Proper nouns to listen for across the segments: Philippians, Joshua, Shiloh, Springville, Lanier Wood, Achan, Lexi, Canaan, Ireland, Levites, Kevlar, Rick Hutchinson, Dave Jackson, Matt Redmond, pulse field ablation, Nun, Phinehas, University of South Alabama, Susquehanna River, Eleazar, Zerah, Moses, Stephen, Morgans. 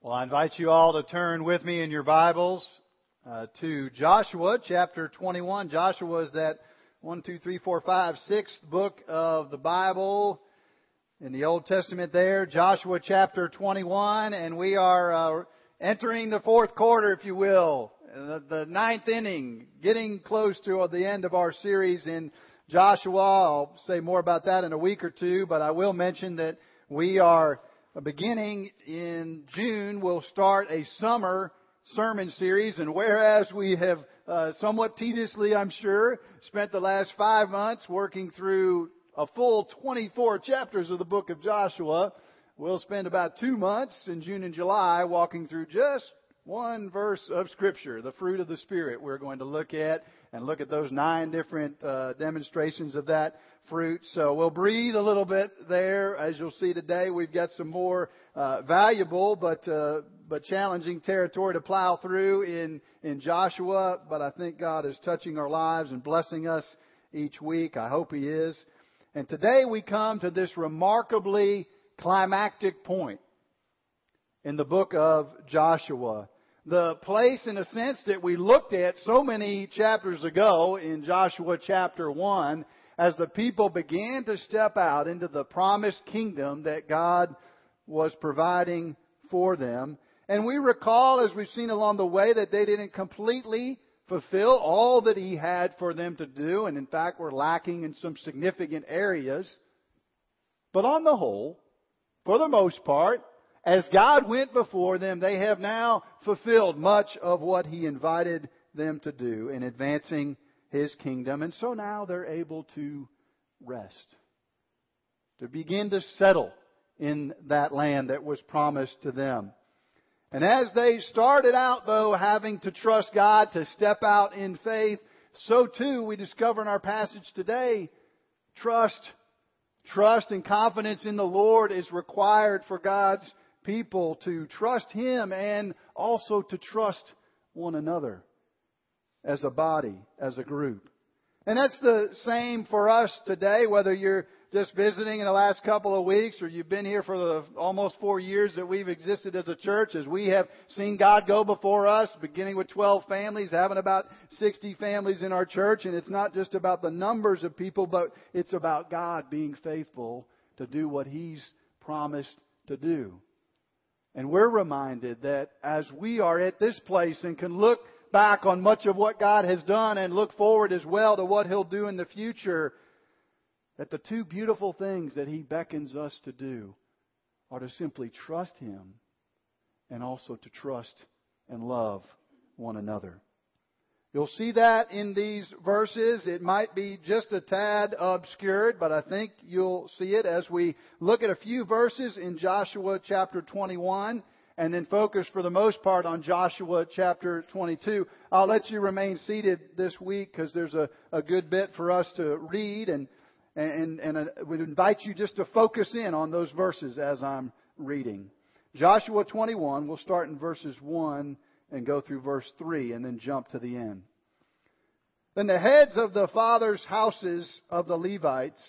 Well, I invite you all to turn with me in your Bibles to Joshua chapter 21. Joshua is that 6th book of the Bible in the Old Testament there. Joshua chapter 21, and we are entering the fourth quarter, if you will, the ninth inning, getting close to the end of our series in Joshua. I'll say more about that in a week or two, but I will mention that we are beginning in June, we'll start a summer sermon series, and whereas we have somewhat tediously, I'm sure, spent the last 5 months working through a full 24 chapters of the book of Joshua, we'll spend about 2 months in June and July walking through just one verse of Scripture, the fruit of the Spirit. We're going to look at and look at those 9 different demonstrations of that fruit. So we'll breathe a little bit there. As you'll see today, we've got some more valuable but challenging territory to plow through in Joshua. But I think God is touching our lives and blessing us each week. I hope He is. And today we come to this remarkably climactic point in the book of Joshua. The place, in a sense, that we looked at so many chapters ago in Joshua chapter 1, as the people began to step out into the promised kingdom that God was providing for them. And we recall, as we've seen along the way, that they didn't completely fulfill all that He had for them to do, and in fact were lacking in some significant areas. But on the whole, for the most part, as God went before them, they have now fulfilled much of what He invited them to do in advancing His kingdom. And so now they're able to rest, to begin to settle in that land that was promised to them. And as they started out, though, having to trust God to step out in faith, so too we discover in our passage today, trust and confidence in the Lord is required for God's people to trust Him and also to trust one another as a body, as a group. And that's the same for us today, whether you're just visiting in the last couple of weeks or you've been here for the almost 4 years that we've existed as a church, as we have seen God go before us, beginning with 12 families, having about 60 families in our church. And it's not just about the numbers of people, but it's about God being faithful to do what He's promised to do. And we're reminded that as we are at this place and can look back on much of what God has done and look forward as well to what He'll do in the future, that the two beautiful things that He beckons us to do are to simply trust Him and also to trust and love one another. You'll see that in these verses. It might be just a tad obscured, but I think you'll see it as we look at a few verses in Joshua chapter 21 and then focus for the most part on Joshua chapter 22. I'll let you remain seated this week because there's a good bit for us to read, and I would invite you just to focus in on those verses as I'm reading. Joshua 21, we'll start in verses 1 and go through verse 3 and then jump to the end. Then the heads of the fathers' houses of the Levites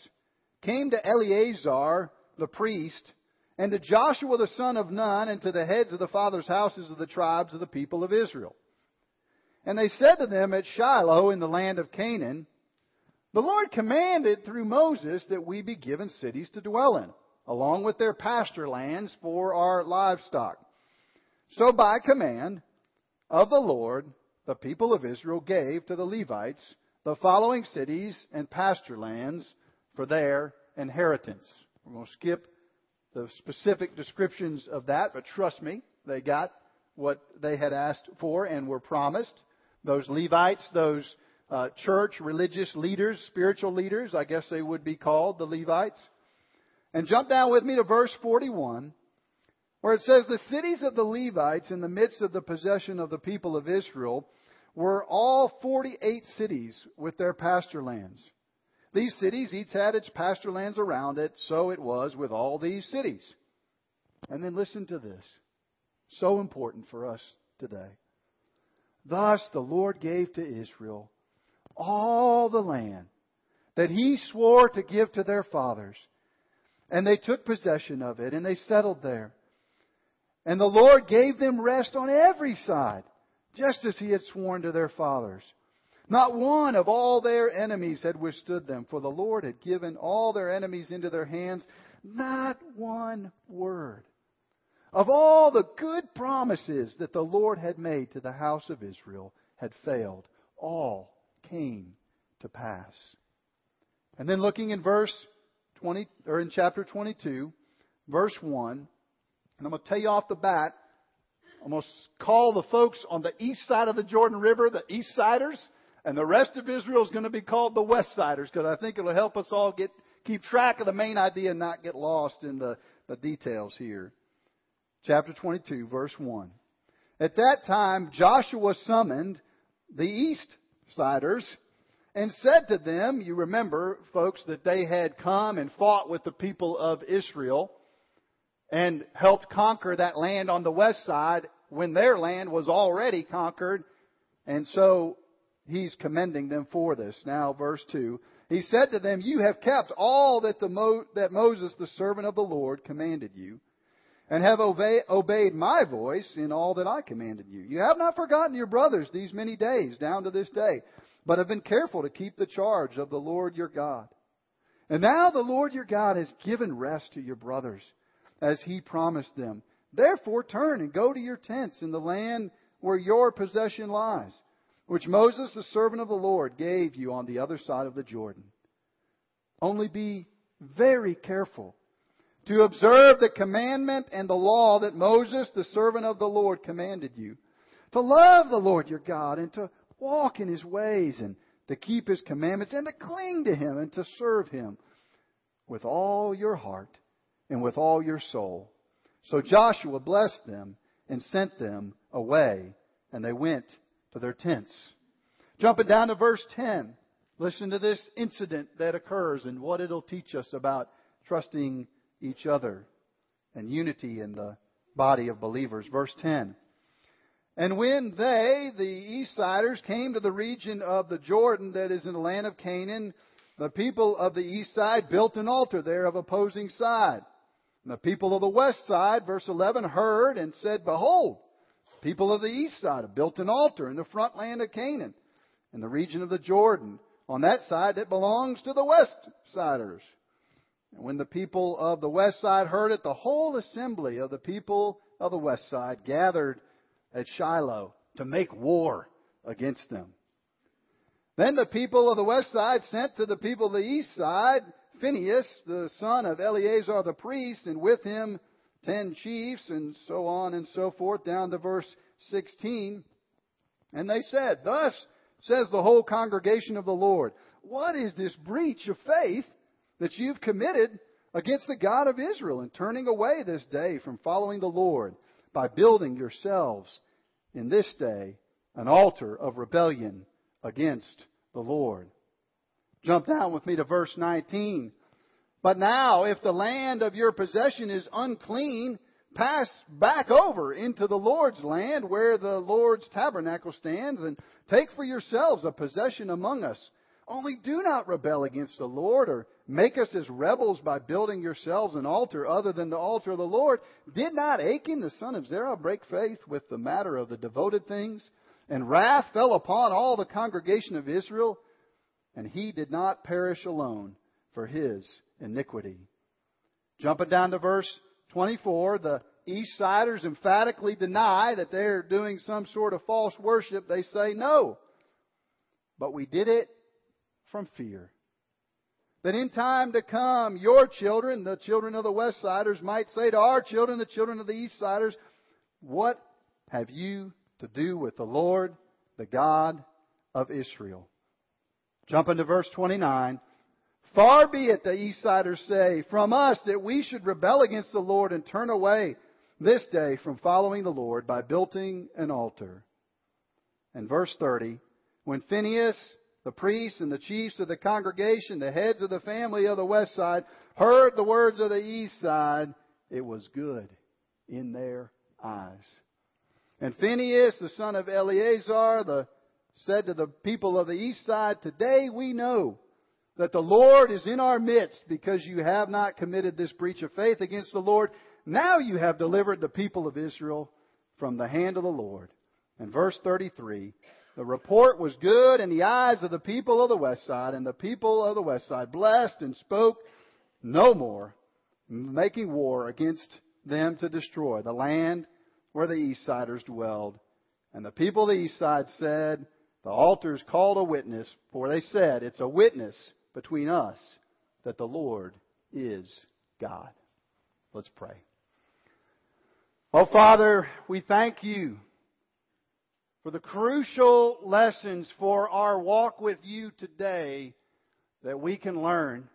came to Eleazar the priest and to Joshua the son of Nun and to the heads of the fathers' houses of the tribes of the people of Israel. And they said to them at Shiloh in the land of Canaan, "The Lord commanded through Moses that we be given cities to dwell in, along with their pasture lands for our livestock." So by command of the Lord, the people of Israel gave to the Levites the following cities and pasture lands for their inheritance. We're going to skip the specific descriptions of that, but trust me, they got what they had asked for and were promised. Those Levites, those church religious leaders, spiritual leaders, I guess they would be called, the Levites. And jump down with me to verse 41. Where it says, "The cities of the Levites in the midst of the possession of the people of Israel were all 48 cities with their pasture lands. These cities each had its pasture lands around it, so it was with all these cities." And then listen to this, so important for us today. "Thus the Lord gave to Israel all the land that He swore to give to their fathers, and they took possession of it, and they settled there. And the Lord gave them rest on every side, just as he had sworn to their fathers. Not one of all their enemies had withstood them, for the Lord had given all their enemies into their hands. Not one word of all the good promises that the Lord had made to the house of Israel had failed. All came to pass. And then looking in verse 20, or in chapter 22, verse 1, and I'm going to tell you off the bat, I'm going to call the folks on the east side of the Jordan River the East Siders, and the rest of Israel is going to be called the West Siders, because I think it will help us all keep track of the main idea and not get lost in the details here. Chapter 22, verse 1. At that time, Joshua summoned the East Siders and said to them, you remember, folks, that they had come and fought with the people of Israel and helped conquer that land on the west side when their land was already conquered. And so he's commending them for this. Now, verse 2, he said to them, you have kept all that that Moses, the servant of the Lord, commanded you, and have obeyed my voice in all that I commanded you. You have not forgotten your brothers these many days, down to this day, but have been careful to keep the charge of the Lord your God. And now the Lord your God has given rest to your brothers, as he promised them. Therefore turn and go to your tents in the land where your possession lies, which Moses, the servant of the Lord, gave you on the other side of the Jordan. Only be very careful to observe the commandment and the law that Moses, the servant of the Lord, commanded you, to love the Lord your God and to walk in his ways and to keep his commandments and to cling to him and to serve him with all your heart and with all your soul. So Joshua blessed them and sent them away, and they went to their tents. Jumping down to verse 10, listen to this incident that occurs and what it'll teach us about trusting each other and unity in the body of believers. Verse 10, and when they, the East Siders, came to the region of the Jordan that is in the land of Canaan, the people of the east side built an altar there of opposing side. And the people of the west side, verse 11, heard and said, behold, people of the east side have built an altar in the front land of Canaan, in the region of the Jordan, on that side that belongs to the west siders. And when the people of the west side heard it, the whole assembly of the people of the west side gathered at Shiloh to make war against them. Then the people of the west side sent to the people of the east side Phinehas, the son of Eleazar the priest, and with him 10 chiefs, and so on and so forth, down to verse 16. And they said, thus says the whole congregation of the Lord, what is this breach of faith that you've committed against the God of Israel in turning away this day from following the Lord by building yourselves in this day an altar of rebellion against the Lord? Jump down with me to verse 19. But now, if the land of your possession is unclean, pass back over into the Lord's land where the Lord's tabernacle stands, and take for yourselves a possession among us. Only do not rebel against the Lord, or make us as rebels by building yourselves an altar other than the altar of the Lord. Did not Achan, the son of Zerah, break faith with the matter of the devoted things? And wrath fell upon all the congregation of Israel, and he did not perish alone for his iniquity. Jumping down to verse 24, the East Siders emphatically deny that they're doing some sort of false worship. They say, no, but we did it from fear, that in time to come your children, the children of the West Siders, might say to our children, the children of the East Siders, what have you to do with the Lord, the God of Israel? Jumping to verse 29. Far be it, the East Siders say, from us that we should rebel against the Lord and turn away this day from following the Lord by building an altar. And verse 30. When Phinehas, the priests, and the chiefs of the congregation, the heads of the family of the west side, heard the words of the east side, it was good in their eyes. And Phinehas, the son of Eleazar, said to the people of the east side, today we know that the Lord is in our midst, because you have not committed this breach of faith against the Lord. Now you have delivered the people of Israel from the hand of the Lord. And verse 33, the report was good in the eyes of the people of the west side, and the people of the west side blessed and spoke no more, making war against them to destroy the land where the east siders dwelled. And the people of the east side said, the altars called a witness, for they said, it's a witness between us that the Lord is God. Let's pray. Oh, Father, we thank you for the crucial lessons for our walk with you today that we can learn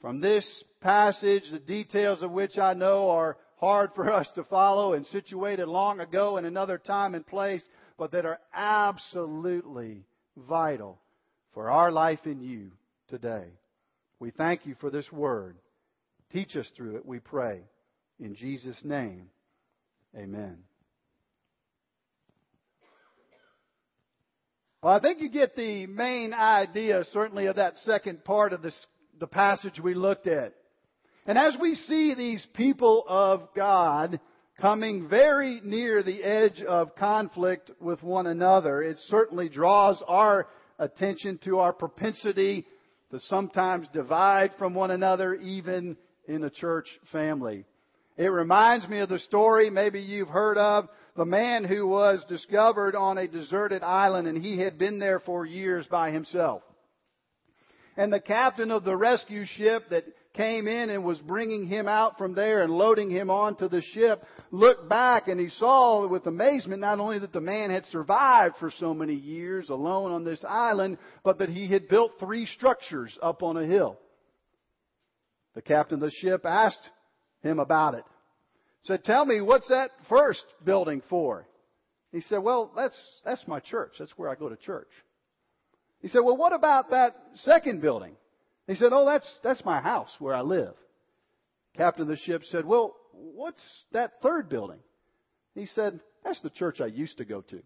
from this passage, the details of which I know are hard for us to follow and situated long ago in another time and place, but that are absolutely vital for our life in you today. We thank you for this word. Teach us through it, we pray. In Jesus' name, amen. Well, I think you get the main idea, certainly, of that second part of the passage we looked at. And as we see these people of God coming very near the edge of conflict with one another, it certainly draws our attention to our propensity to sometimes divide from one another, even in the church family. It reminds me of the story maybe you've heard of, the man who was discovered on a deserted island, and he had been there for years by himself. And the captain of the rescue ship that came in and was bringing him out from there and loading him onto the ship looked back, and he saw with amazement not only that the man had survived for so many years alone on this island, but that he had built 3 structures up on a hill. The captain of the ship asked him about it. Said, tell me, what's that first building for? He said, well, that's my church. That's where I go to church. He said, well, what about that second building? He said, oh, that's my house where I live. Captain of the ship said, well, what's that third building? He said, that's the church I used to go to.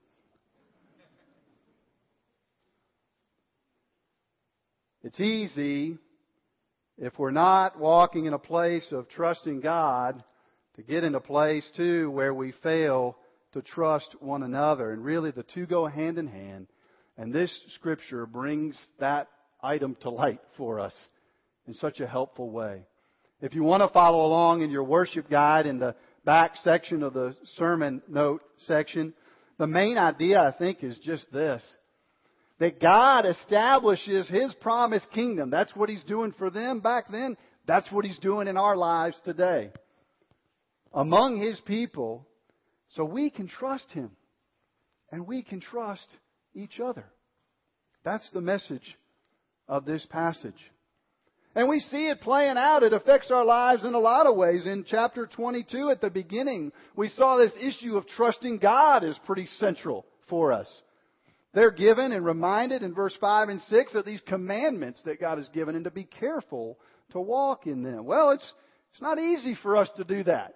It's easy, if we're not walking in a place of trusting God, to get in a place, too, where we fail to trust one another. And really, the two go hand in hand. And this scripture brings that item to light for us in such a helpful way. If you want to follow along in your worship guide in the back section of the sermon note section, the main idea, I think, is just this. That God establishes His promised kingdom. That's what He's doing for them back then. That's what He's doing in our lives today. Among His people, so we can trust Him. And we can trust each other. That's the message of this passage. And we see it playing out. It affects our lives in a lot of ways. In chapter 22 at the beginning, we saw this issue of trusting God is pretty central for us. They're given and reminded in verse 5 and 6 of these commandments that God has given and to be careful to walk in them. Well, it's not easy for us to do that.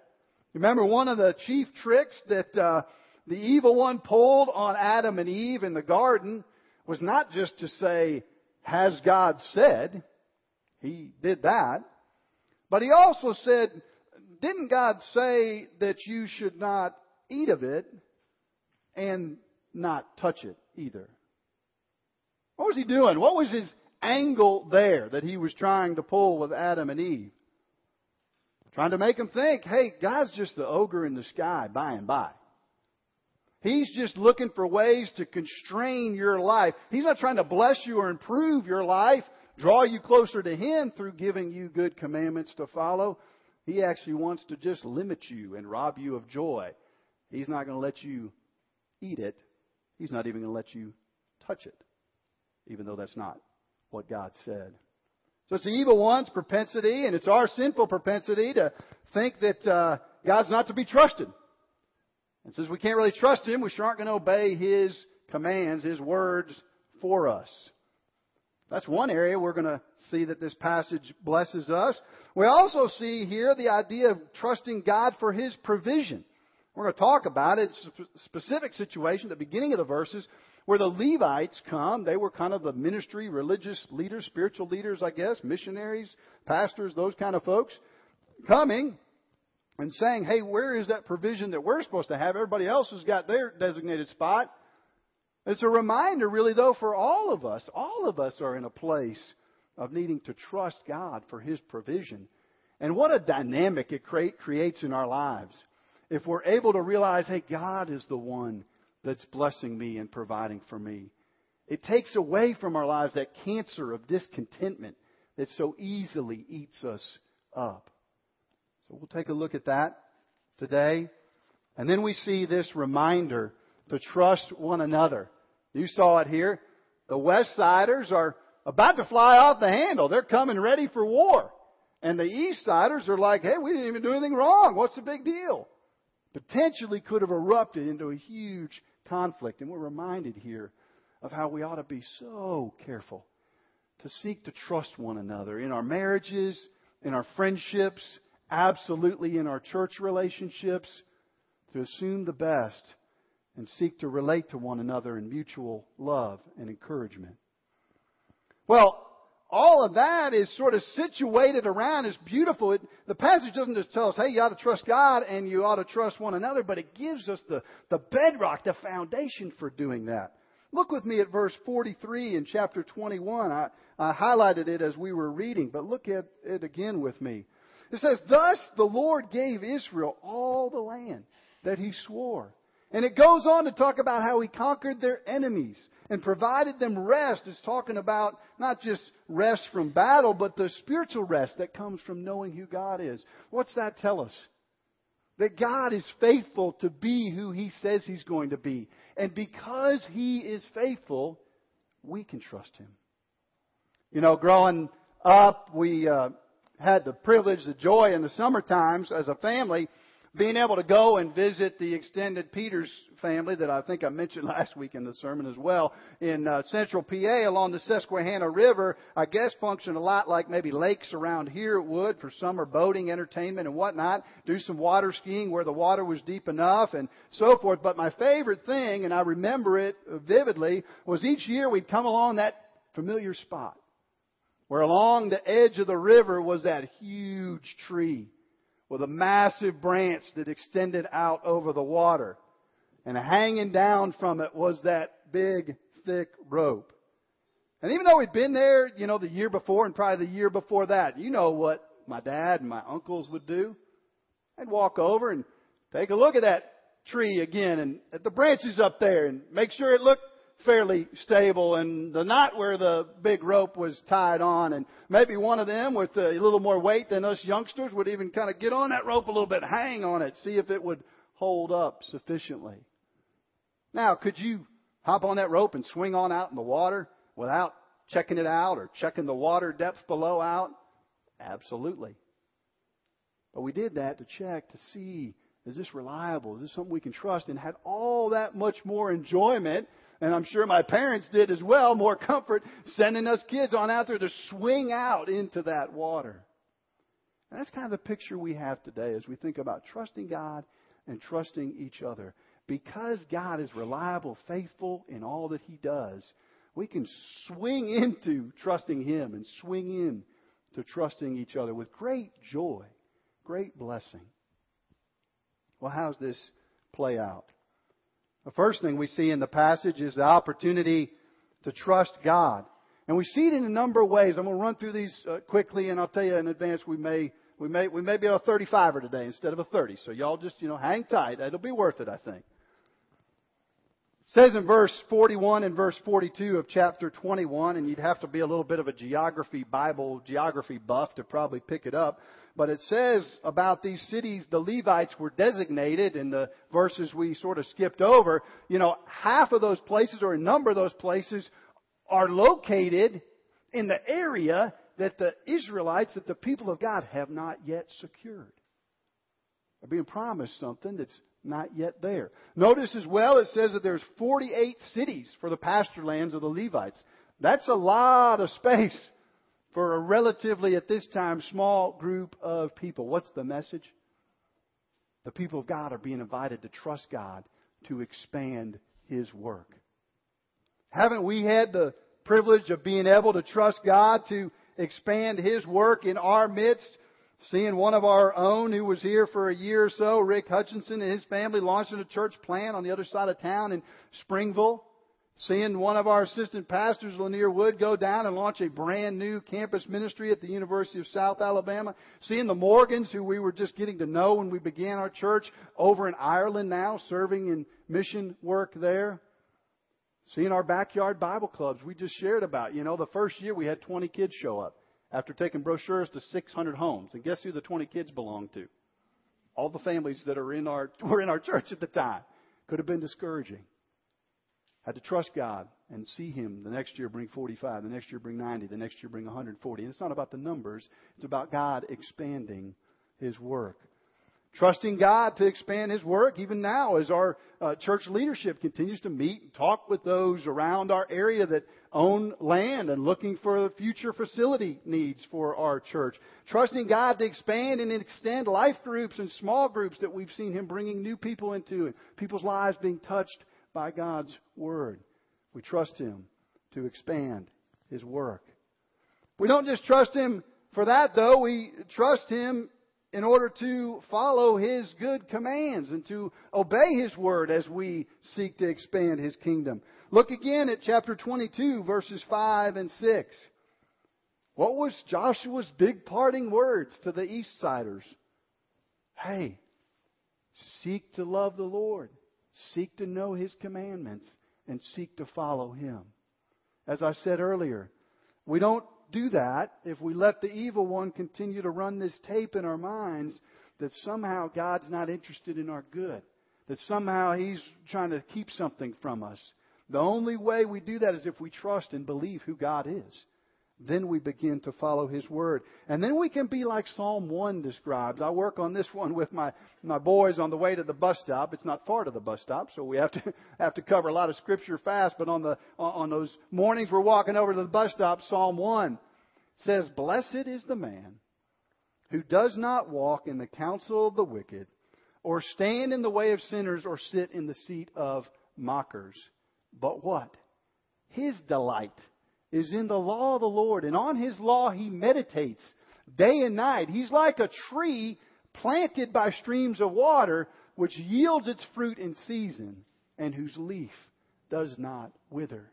Remember one of the chief tricks that the evil one pulled on Adam and Eve in the garden was not just to say, has God said? He did that. But he also said, didn't God say that you should not eat of it and not touch it either? What was he doing? What was his angle there that he was trying to pull with Adam and Eve? Trying to make them think, hey, God's just the ogre in the sky by and by. He's just looking for ways to constrain your life. He's not trying to bless you or improve your life, draw you closer to Him through giving you good commandments to follow. He actually wants to just limit you and rob you of joy. He's not going to let you eat it. He's not even going to let you touch it, even though that's not what God said. So it's the evil one's propensity, and it's our sinful propensity to think that God's not to be trusted. And since we can't really trust Him, we sure aren't going to obey His commands, His words for us. That's one area we're going to see that this passage blesses us. We also see here the idea of trusting God for His provision. We're going to talk about it. It's a specific situation at the beginning of the verses where the Levites come. They were kind of the ministry, religious leaders, spiritual leaders, I guess, missionaries, pastors, those kind of folks coming. and saying, hey, where is that provision that we're supposed to have? Everybody else has got their designated spot. It's a reminder, really, though, for all of us. All of us are in a place of needing to trust God for His provision. And what a dynamic it creates in our lives. If we're able to realize, hey, God is the one that's blessing me and providing for me. It takes away from our lives that cancer of discontentment that so easily eats us up. So we'll take a look at that today. And then we see this reminder to trust one another. You saw it here. The West Siders are about to fly off the handle. They're coming ready for war. And the East Siders are like, hey, we didn't even do anything wrong. What's the big deal? Potentially could have erupted into a huge conflict. And we're reminded here of how we ought to be so careful to seek to trust one another in our marriages, in our friendships, absolutely in our church relationships, to assume the best and seek to relate to one another in mutual love and encouragement. Well, all of that is sort of situated around. It's beautiful. The passage doesn't just tell us, hey, you ought to trust God and you ought to trust one another, but it gives us the bedrock, the foundation for doing that. Look with me at verse 43 in chapter 21. I highlighted it as we were reading, but look at it again with me. It says, thus the Lord gave Israel all the land that He swore. And it goes on to talk about how He conquered their enemies and provided them rest. It's talking about not just rest from battle, but the spiritual rest that comes from knowing who God is. What's that tell us? That God is faithful to be who He says He's going to be. And because He is faithful, we can trust Him. You know, growing up, we had the privilege, the joy in the summer times as a family, being able to go and visit the extended Peters family that I think I mentioned last week in the sermon as well, in central PA along the Susquehanna River. I guess functioned a lot like maybe lakes around here would for summer boating, entertainment and whatnot. Do some water skiing where the water was deep enough and so forth. But my favorite thing, and I remember it vividly, was each year we'd come along that familiar spot where along the edge of the river was that huge tree with a massive branch that extended out over the water. And hanging down from it was that big, thick rope. And even though we'd been there, you know, the year before and probably the year before that, you know what my dad and my uncles would do? I'd walk over and take a look at that tree again and at the branches up there and make sure it looked fairly stable and the knot where the big rope was tied on, and maybe one of them with a little more weight than us youngsters would even kind of get on that rope a little bit, hang on it, see if it would hold up sufficiently. Now, could you hop on that rope and swing on out in the water without checking it out or checking the water depth below out? Absolutely. But we did that to check to see, is this reliable? Is this something we can trust? And had all that much more enjoyment. And I'm sure my parents did as well, more comfort sending us kids on out there to swing out into that water. And that's kind of the picture we have today as we think about trusting God and trusting each other. Because God is reliable, faithful in all that He does, we can swing into trusting Him and swing in to trusting each other with great joy, great blessing. Well, how's this play out? The first thing we see in the passage is the opportunity to trust God. And we see it in a number of ways. I'm going to run through these quickly, and I'll tell you in advance we may be a 35er today instead of a 30. So y'all just, hang tight. It'll be worth it, I think. It says in verse 41 and verse 42 of chapter 21, and you'd have to be a little bit of a Bible geography buff to probably pick it up. But it says about these cities, the Levites were designated in the verses we sort of skipped over. Half of those places or a number of those places are located in the area that the Israelites, that the people of God have not yet secured. They're being promised something that's not yet there. Notice as well, it says that there's 48 cities for the pasture lands of the Levites. That's a lot of space for a relatively, at this time, small group of people. What's the message? The people of God are being invited to trust God to expand His work. Haven't we had the privilege of being able to trust God to expand His work in our midst Seeing one of our own who was here for a year or so, Rick Hutchinson and his family, launching a church plan on the other side of town in Springville. Seeing one of our assistant pastors, Lanier Wood, go down and launch a brand new campus ministry at the University of South Alabama. Seeing the Morgans, who we were just getting to know when we began our church, over in Ireland now, serving in mission work there. Seeing our backyard Bible clubs we just shared about. You know, the first year we had 20 kids show up after taking brochures to 600 homes. And guess who the 20 kids belong to? All the families that are were in our church at the time. Could have been discouraging. Had to trust God and see Him. The next year bring 45. The next year bring 90. The next year bring 140. And it's not about the numbers. It's about God expanding His work. Trusting God to expand His work even now as our church leadership continues to meet and talk with those around our area that own land and looking for future facility needs for our church. Trusting God to expand and extend life groups and small groups that we've seen Him bringing new people into, and people's lives being touched by God's Word. We trust Him to expand His work. We don't just trust Him for that, though. We trust Him in order to follow His good commands and to obey His Word as we seek to expand His kingdom. Look again at chapter 22, verses 5 and 6. What was Joshua's big parting words to the Eastsiders? Hey, seek to love the Lord. Seek to know His commandments and seek to follow Him. As I said earlier, we don't do that if we let the evil one continue to run this tape in our minds that somehow God's not interested in our good, that somehow He's trying to keep something from us. The only way we do that is if we trust and believe who God is. Then we begin to follow His Word. And then we can be like Psalm 1 describes. I work on this one with my boys on the way to the bus stop. It's not far to the bus stop, so we have to cover a lot of Scripture fast. But on those mornings we're walking over to the bus stop, Psalm 1 says, "Blessed is the man who does not walk in the counsel of the wicked, or stand in the way of sinners, or sit in the seat of mockers. But what? His delight is in the law of the Lord, and on His law he meditates day and night. He's like a tree planted by streams of water, which yields its fruit in season, and whose leaf does not wither."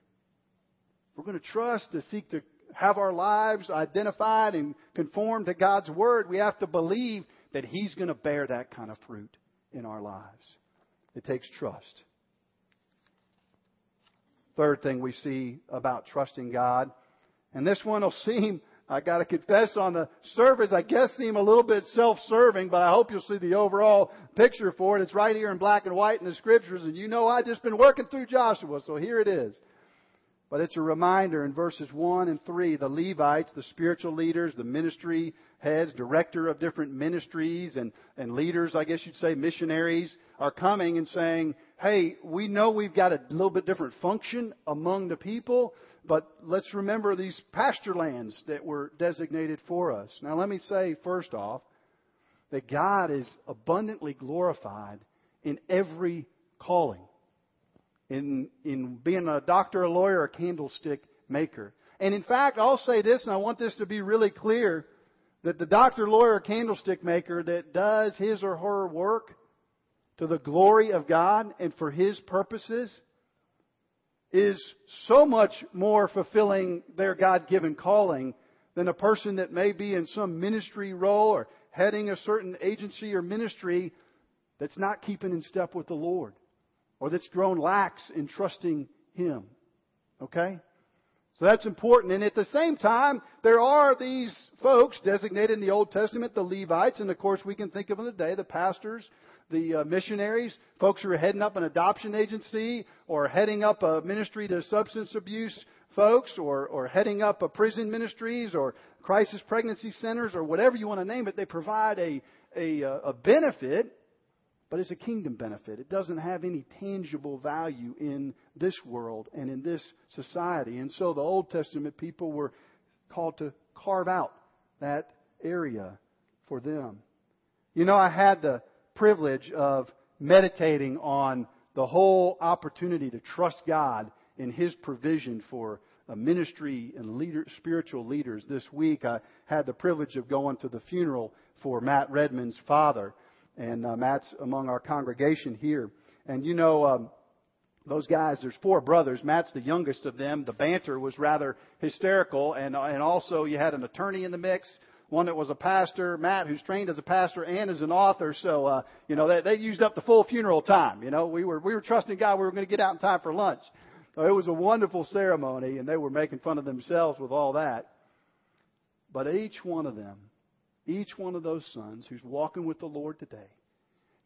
We're going to trust to seek to have our lives identified and conform to God's Word. We have to believe that He's going to bear that kind of fruit in our lives. It takes trust. Third thing we see about trusting God, and this one will seem, I got to confess, on the surface, I guess, seem a little bit self-serving, but I hope you'll see the overall picture for it. It's right here in black and white in the Scriptures, and you know I've just been working through Joshua, so here it is. But it's a reminder in verses 1 and 3, the Levites, the spiritual leaders, the ministry heads, director of different ministries and leaders, I guess you'd say, missionaries, are coming and saying, hey, we know we've got a little bit different function among the people, but let's remember these pasture lands that were designated for us. Now, let me say, first off, that God is abundantly glorified in every calling, in being a doctor, a lawyer, a candlestick maker. And in fact, I'll say this, and I want this to be really clear, that the doctor, lawyer, candlestick maker that does his or her work to the glory of God and for His purposes is so much more fulfilling their God-given calling than a person that may be in some ministry role or heading a certain agency or ministry that's not keeping in step with the Lord or that's grown lax in trusting Him. Okay? So that's important. And at the same time, there are these folks designated in the Old Testament, the Levites, and of course we can think of them today, the pastors, the missionaries, folks who are heading up an adoption agency or heading up a ministry to substance abuse folks or heading up a prison ministries or crisis pregnancy centers or whatever you want to name it. They provide a benefit, but it's a kingdom benefit. It doesn't have any tangible value in this world and in this society. And so the Old Testament people were called to carve out that area for them. You know, I had the privilege of meditating on the whole opportunity to trust God in His provision for a ministry and spiritual leaders this week. I had the privilege of going to the funeral for Matt Redmond's father. And Matt's among our congregation here. And you know, those guys, there's four brothers. Matt's the youngest of them. The banter was rather hysterical. And also you had an attorney in the mix, one that was a pastor, Matt, who's trained as a pastor and as an author. So, you know, they used up the full funeral time. You know, we were trusting God we were going to get out in time for lunch. So it was a wonderful ceremony, and they were making fun of themselves with all that. But each one of them, each one of those sons who's walking with the Lord today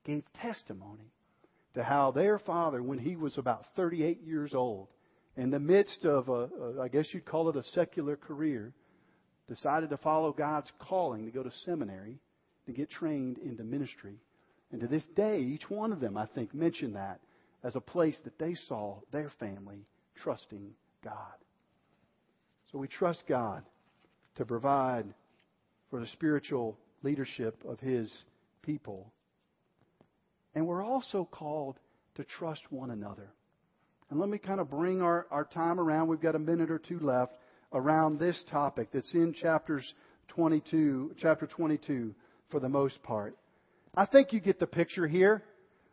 gave testimony to how their father, when he was about 38 years old, in the midst of I guess you'd call it a secular career, decided to follow God's calling to go to seminary to get trained into ministry. And to this day, each one of them, I think, mentioned that as a place that they saw their family trusting God. So we trust God to provide for the spiritual leadership of His people. And we're also called to trust one another. And let me kind of bring our time around. We've got a minute or two left around this topic that's in chapter 22 for the most part. I think you get the picture here.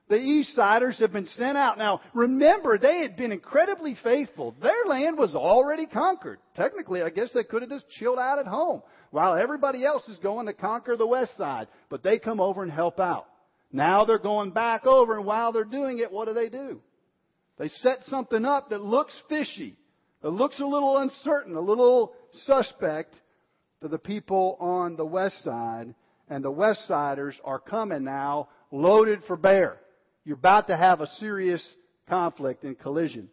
The Eastsiders have been sent out. Now, remember, they had been incredibly faithful. Their land was already conquered. Technically, I guess they could have just chilled out at home while everybody else is going to conquer the west side. But they come over and help out. Now they're going back over, and while they're doing it, what do? They set something up that looks fishy. It looks a little uncertain, a little suspect to the people on the west side. And the west siders are coming now loaded for bear. You're about to have a serious conflict and collision.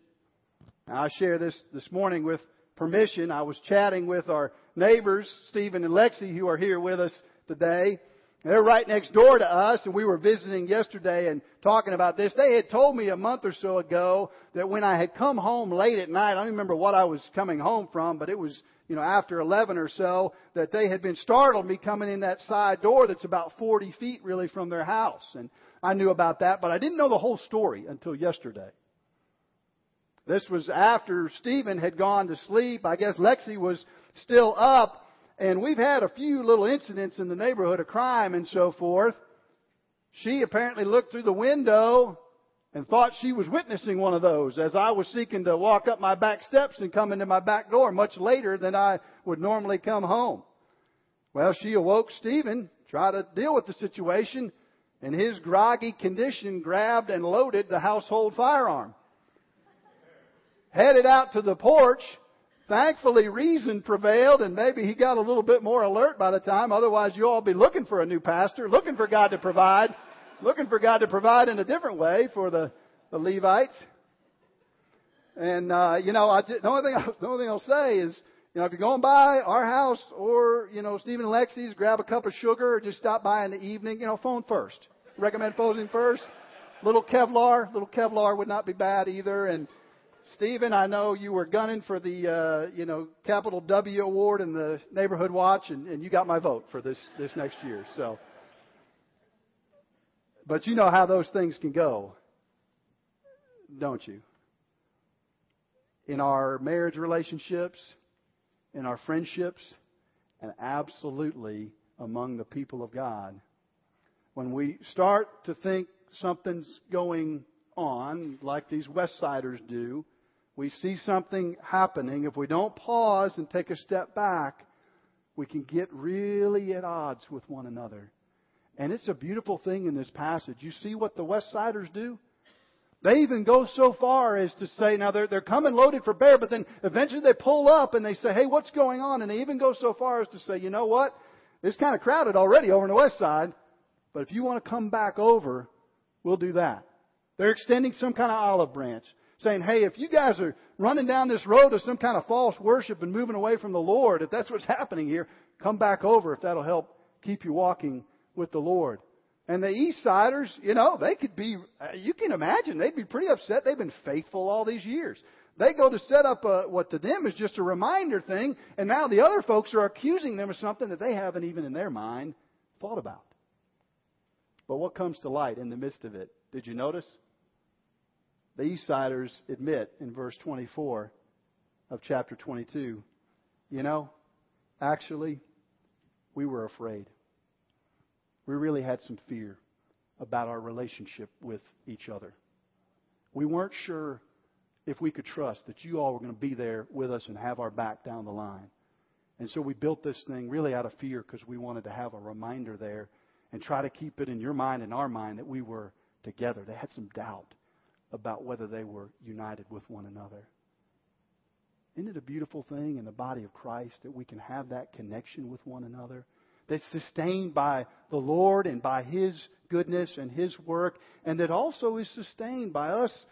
Now, I share this morning with permission. I was chatting with our neighbors, Stephen and Lexi, who are here with us today. They're right next door to us, and we were visiting yesterday and talking about this. They had told me a month or so ago that when I had come home late at night, I don't remember what I was coming home from, but it was, you know, after 11 or so, that they had been startled me coming in that side door that's about 40 feet really from their house. And I knew about that, but I didn't know the whole story until yesterday. This was after Stephen had gone to sleep. I guess Lexi was still up, and we've had a few little incidents in the neighborhood of crime and so forth. She apparently looked through the window and thought she was witnessing one of those as I was seeking to walk up my back steps and come into my back door much later than I would normally come home. Well, she awoke Stephen, tried to deal with the situation, and his groggy condition grabbed and loaded the household firearm. Headed out to the porch. Thankfully, reason prevailed, and maybe he got a little bit more alert by the time. Otherwise, you'll all be looking for a new pastor, looking for God to provide, looking for God to provide in a different way for the Levites. And, you know, the only thing I'll say is, you know, if you're going by our house or, you know, Stephen and Lexi's, grab a cup of sugar or just stop by in the evening. You know, phone first. Recommend phoning first. Little Kevlar would not be bad either. And Stephen, I know you were gunning for the, you know, capital W award in the Neighborhood Watch, and you got my vote for this next year. So, but you know how those things can go, don't you? In our marriage relationships, in our friendships, and absolutely among the people of God. When we start to think something's going on, like these Westsiders do, we see something happening. If we don't pause and take a step back, we can get really at odds with one another. And it's a beautiful thing in this passage. You see what the Westsiders do? They even go so far as to say, now they're coming loaded for bear, but then eventually they pull up and they say, hey, what's going on? And they even go so far as to say, you know what? It's kind of crowded already over on the west side, but if you want to come back over, we'll do that. They're extending some kind of olive branch, saying, hey, if you guys are running down this road of some kind of false worship and moving away from the Lord, if that's what's happening here, come back over if that'll help keep you walking with the Lord. And the Eastsiders, you know, they could be, you can imagine, they'd be pretty upset. They've been faithful all these years. They go to set up what to them is just a reminder thing, and now the other folks are accusing them of something that they haven't even in their mind thought about. But what comes to light in the midst of it? Did you notice? The Eastsiders admit in verse 24 of chapter 22, you know, actually, we were afraid. we really had some fear about our relationship with each other. We weren't sure if we could trust that you all were going to be there with us and have our back down the line. And so we built this thing really out of fear because we wanted to have a reminder there and try to keep it in your mind and our mind that we were together. They had some doubt about whether they were united with one another. Isn't it a beautiful thing in the body of Christ that we can have that connection with one another? That's sustained by the Lord and by His goodness and His work, and that also is sustained by us,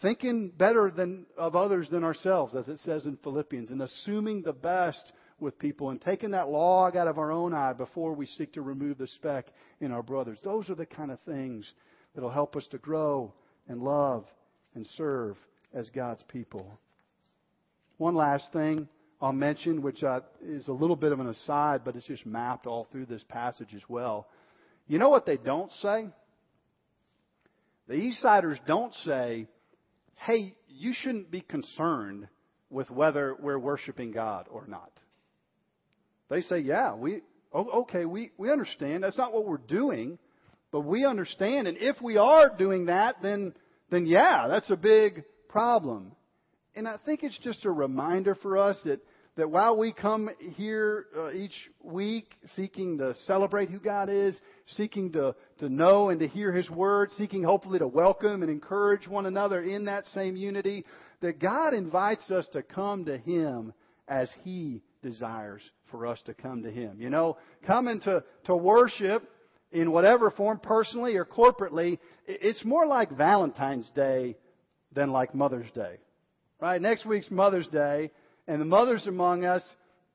thinking better of others than ourselves, as it says in Philippians, and assuming the best with people and taking that log out of our own eye before we seek to remove the speck in our brothers. Those are the kind of things that will help us to grow and love and serve as God's people. One last thing I'll mention, which is a little bit of an aside, but it's just mapped all through this passage as well. You know what they don't say? The Eastsiders don't say, hey, you shouldn't be concerned with whether we're worshiping God or not. They say, we understand. That's not what we're doing, but we understand. And if we are doing that, then that's a big problem. And I think it's just a reminder for us that while we come here each week seeking to celebrate who God is, seeking to know and to hear His Word, seeking hopefully to welcome and encourage one another in that same unity, that God invites us to come to Him as He desires for us to come to Him. Coming to worship in whatever form, personally or corporately, it's more like Valentine's Day than like Mother's Day. Right, next week's Mother's Day, and the mothers among us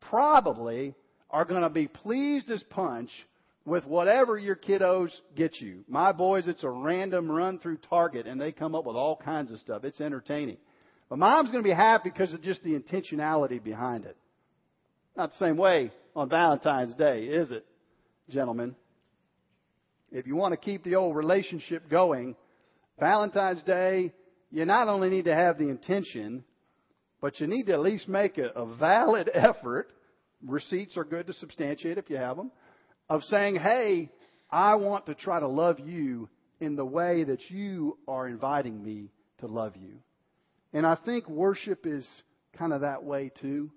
probably are going to be pleased as punch with whatever your kiddos get you. My boys, it's a random run through Target, and they come up with all kinds of stuff. It's entertaining. But Mom's going to be happy because of just the intentionality behind it. Not the same way on Valentine's Day, is it, gentlemen? If you want to keep the old relationship going, Valentine's Day, you not only need to have the intention, but you need to at least make a valid effort. Receipts are good to substantiate if you have them, of saying, hey, I want to try to love you in the way that you are inviting me to love you. And I think worship is kind of that way too,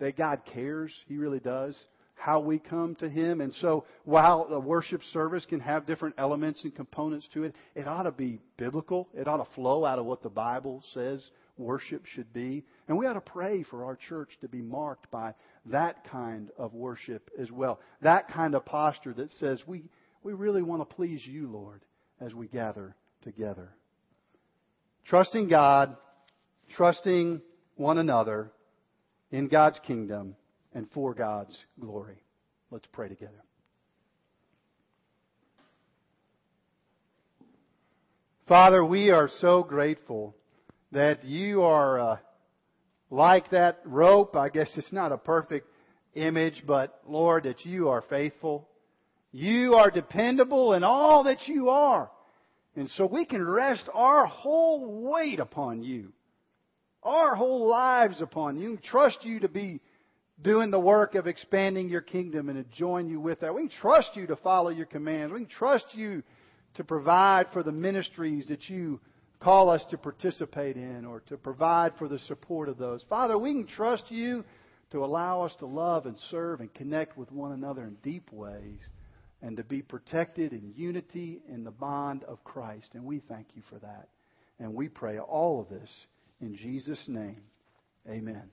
that God cares, He really does, how we come to Him. And so while the worship service can have different elements and components to it, it ought to be biblical. It ought to flow out of what the Bible says worship should be. And we ought to pray for our church to be marked by that kind of worship as well. That kind of posture that says we really want to please you, Lord, as we gather together. Trusting God, trusting one another in God's kingdom, and for God's glory. Let's pray together. Father, we are so grateful that you are like that rope. I guess it's not a perfect image, but Lord, that you are faithful. You are dependable in all that you are. And so we can rest our whole weight upon you, our whole lives upon you, and trust you to be doing the work of expanding your kingdom and to join you with that. We can trust you to follow your commands. We can trust you to provide for the ministries that you call us to participate in or to provide for the support of those. Father, we can trust you to allow us to love and serve and connect with one another in deep ways and to be protected in unity in the bond of Christ. And we thank you for that. And we pray all of this in Jesus' name. Amen.